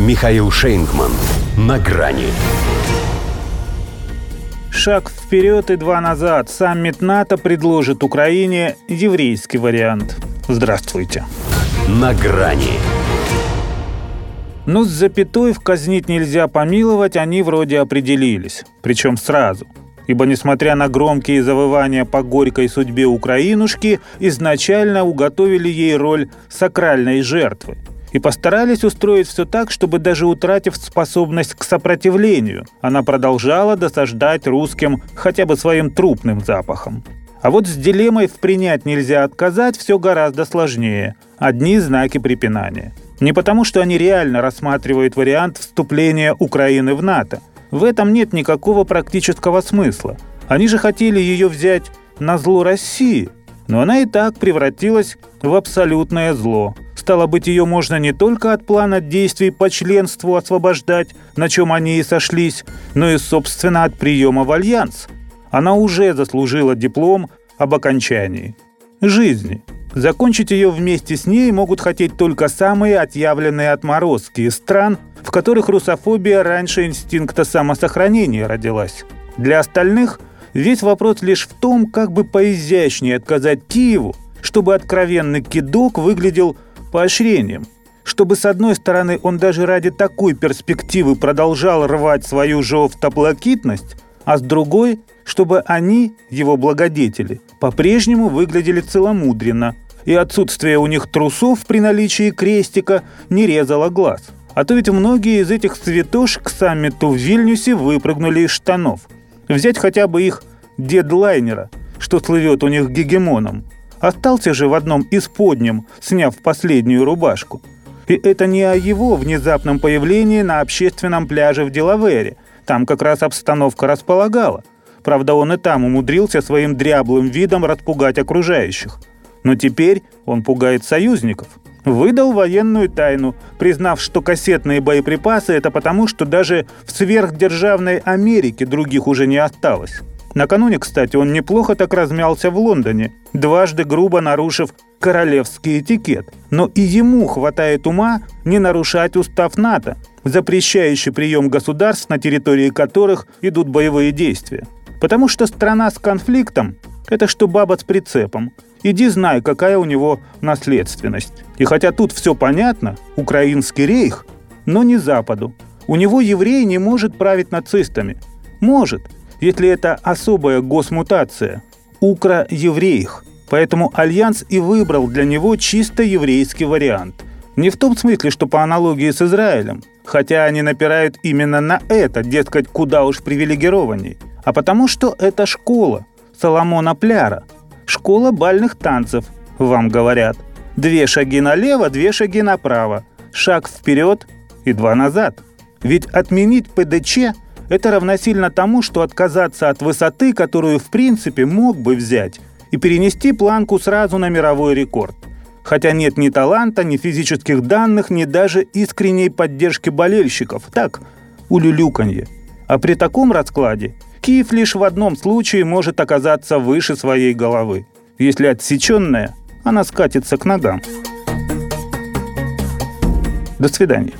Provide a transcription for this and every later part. Михаил Шейнкман. На грани. Шаг вперед и два назад. Саммит НАТО предложит Украине еврейский вариант. Здравствуйте. На грани. Но с запятой в казнить нельзя помиловать они вроде определились. Причем сразу. Ибо, несмотря на громкие завывания по горькой судьбе украинушки, изначально уготовили ей роль сакральной жертвы. И постарались устроить все так, чтобы даже утратив способность к сопротивлению, она продолжала досаждать русским хотя бы своим трупным запахом. А вот с дилеммой в «принять нельзя отказать» все гораздо сложнее. Одни знаки препинания. Не потому, что они реально рассматривают вариант вступления Украины в НАТО. В этом нет никакого практического смысла. Они же хотели ее взять на зло России. Но она и так превратилась в абсолютное зло. Стало быть, ее можно не только от плана действий по членству освобождать, на чем они и сошлись, но и, собственно, от приема в Альянс. Она уже заслужила диплом об окончании жизни. Закончить ее вместе с ней могут хотеть только самые отъявленные отморозки из стран, в которых русофобия раньше инстинкта самосохранения родилась. Для остальных весь вопрос лишь в том, как бы поизящнее отказать Киеву, чтобы откровенный кидок выглядел поощрением. Чтобы, с одной стороны, он даже ради такой перспективы продолжал рвать свою жовтоплакитность, а с другой, чтобы они, его благодетели, по-прежнему выглядели целомудренно, и отсутствие у них трусов при наличии крестика не резало глаз. А то ведь многие из этих святош к саммиту в Вильнюсе выпрыгнули из штанов. Взять хотя бы их дедлайнера, что слывет у них гегемоном. Остался же в одном из подним, сняв последнюю рубашку. И это не о его внезапном появлении на общественном пляже в Делавере. Там как раз обстановка располагала. Правда, он и там умудрился своим дряблым видом распугать окружающих. Но теперь он пугает союзников. Выдал военную тайну, признав, что кассетные боеприпасы – это потому, что даже в сверхдержавной Америке других уже не осталось. Накануне, кстати, он неплохо так размялся в Лондоне, дважды грубо нарушив королевский этикет. Но и ему хватает ума не нарушать устав НАТО, запрещающий прием государств, на территории которых идут боевые действия. Потому что страна с конфликтом – это что баба с прицепом. Иди знай, какая у него наследственность. И хотя тут все понятно, украинский рейх, но не Западу. У него еврей не может править нацистами. Может, если это особая госмутация – укра-евреих. Поэтому Альянс и выбрал для него чисто еврейский вариант. Не в том смысле, что по аналогии с Израилем, хотя они напирают именно на это, дескать, куда уж привилегированней, а потому что это школа Соломона Пляра, школа бальных танцев, вам говорят. 2 шаги налево, 2 шаги направо, шаг вперед и 2 назад. Ведь отменить ПДЧ – это равносильно тому, что отказаться от высоты, которую в принципе мог бы взять, и перенести планку сразу на мировой рекорд. Хотя нет ни таланта, ни физических данных, ни даже искренней поддержки болельщиков. Так, улюлюканье. А при таком раскладе Киев лишь в одном случае может оказаться выше своей головы. Если отсеченная, она скатится к ногам. До свидания.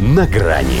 На грани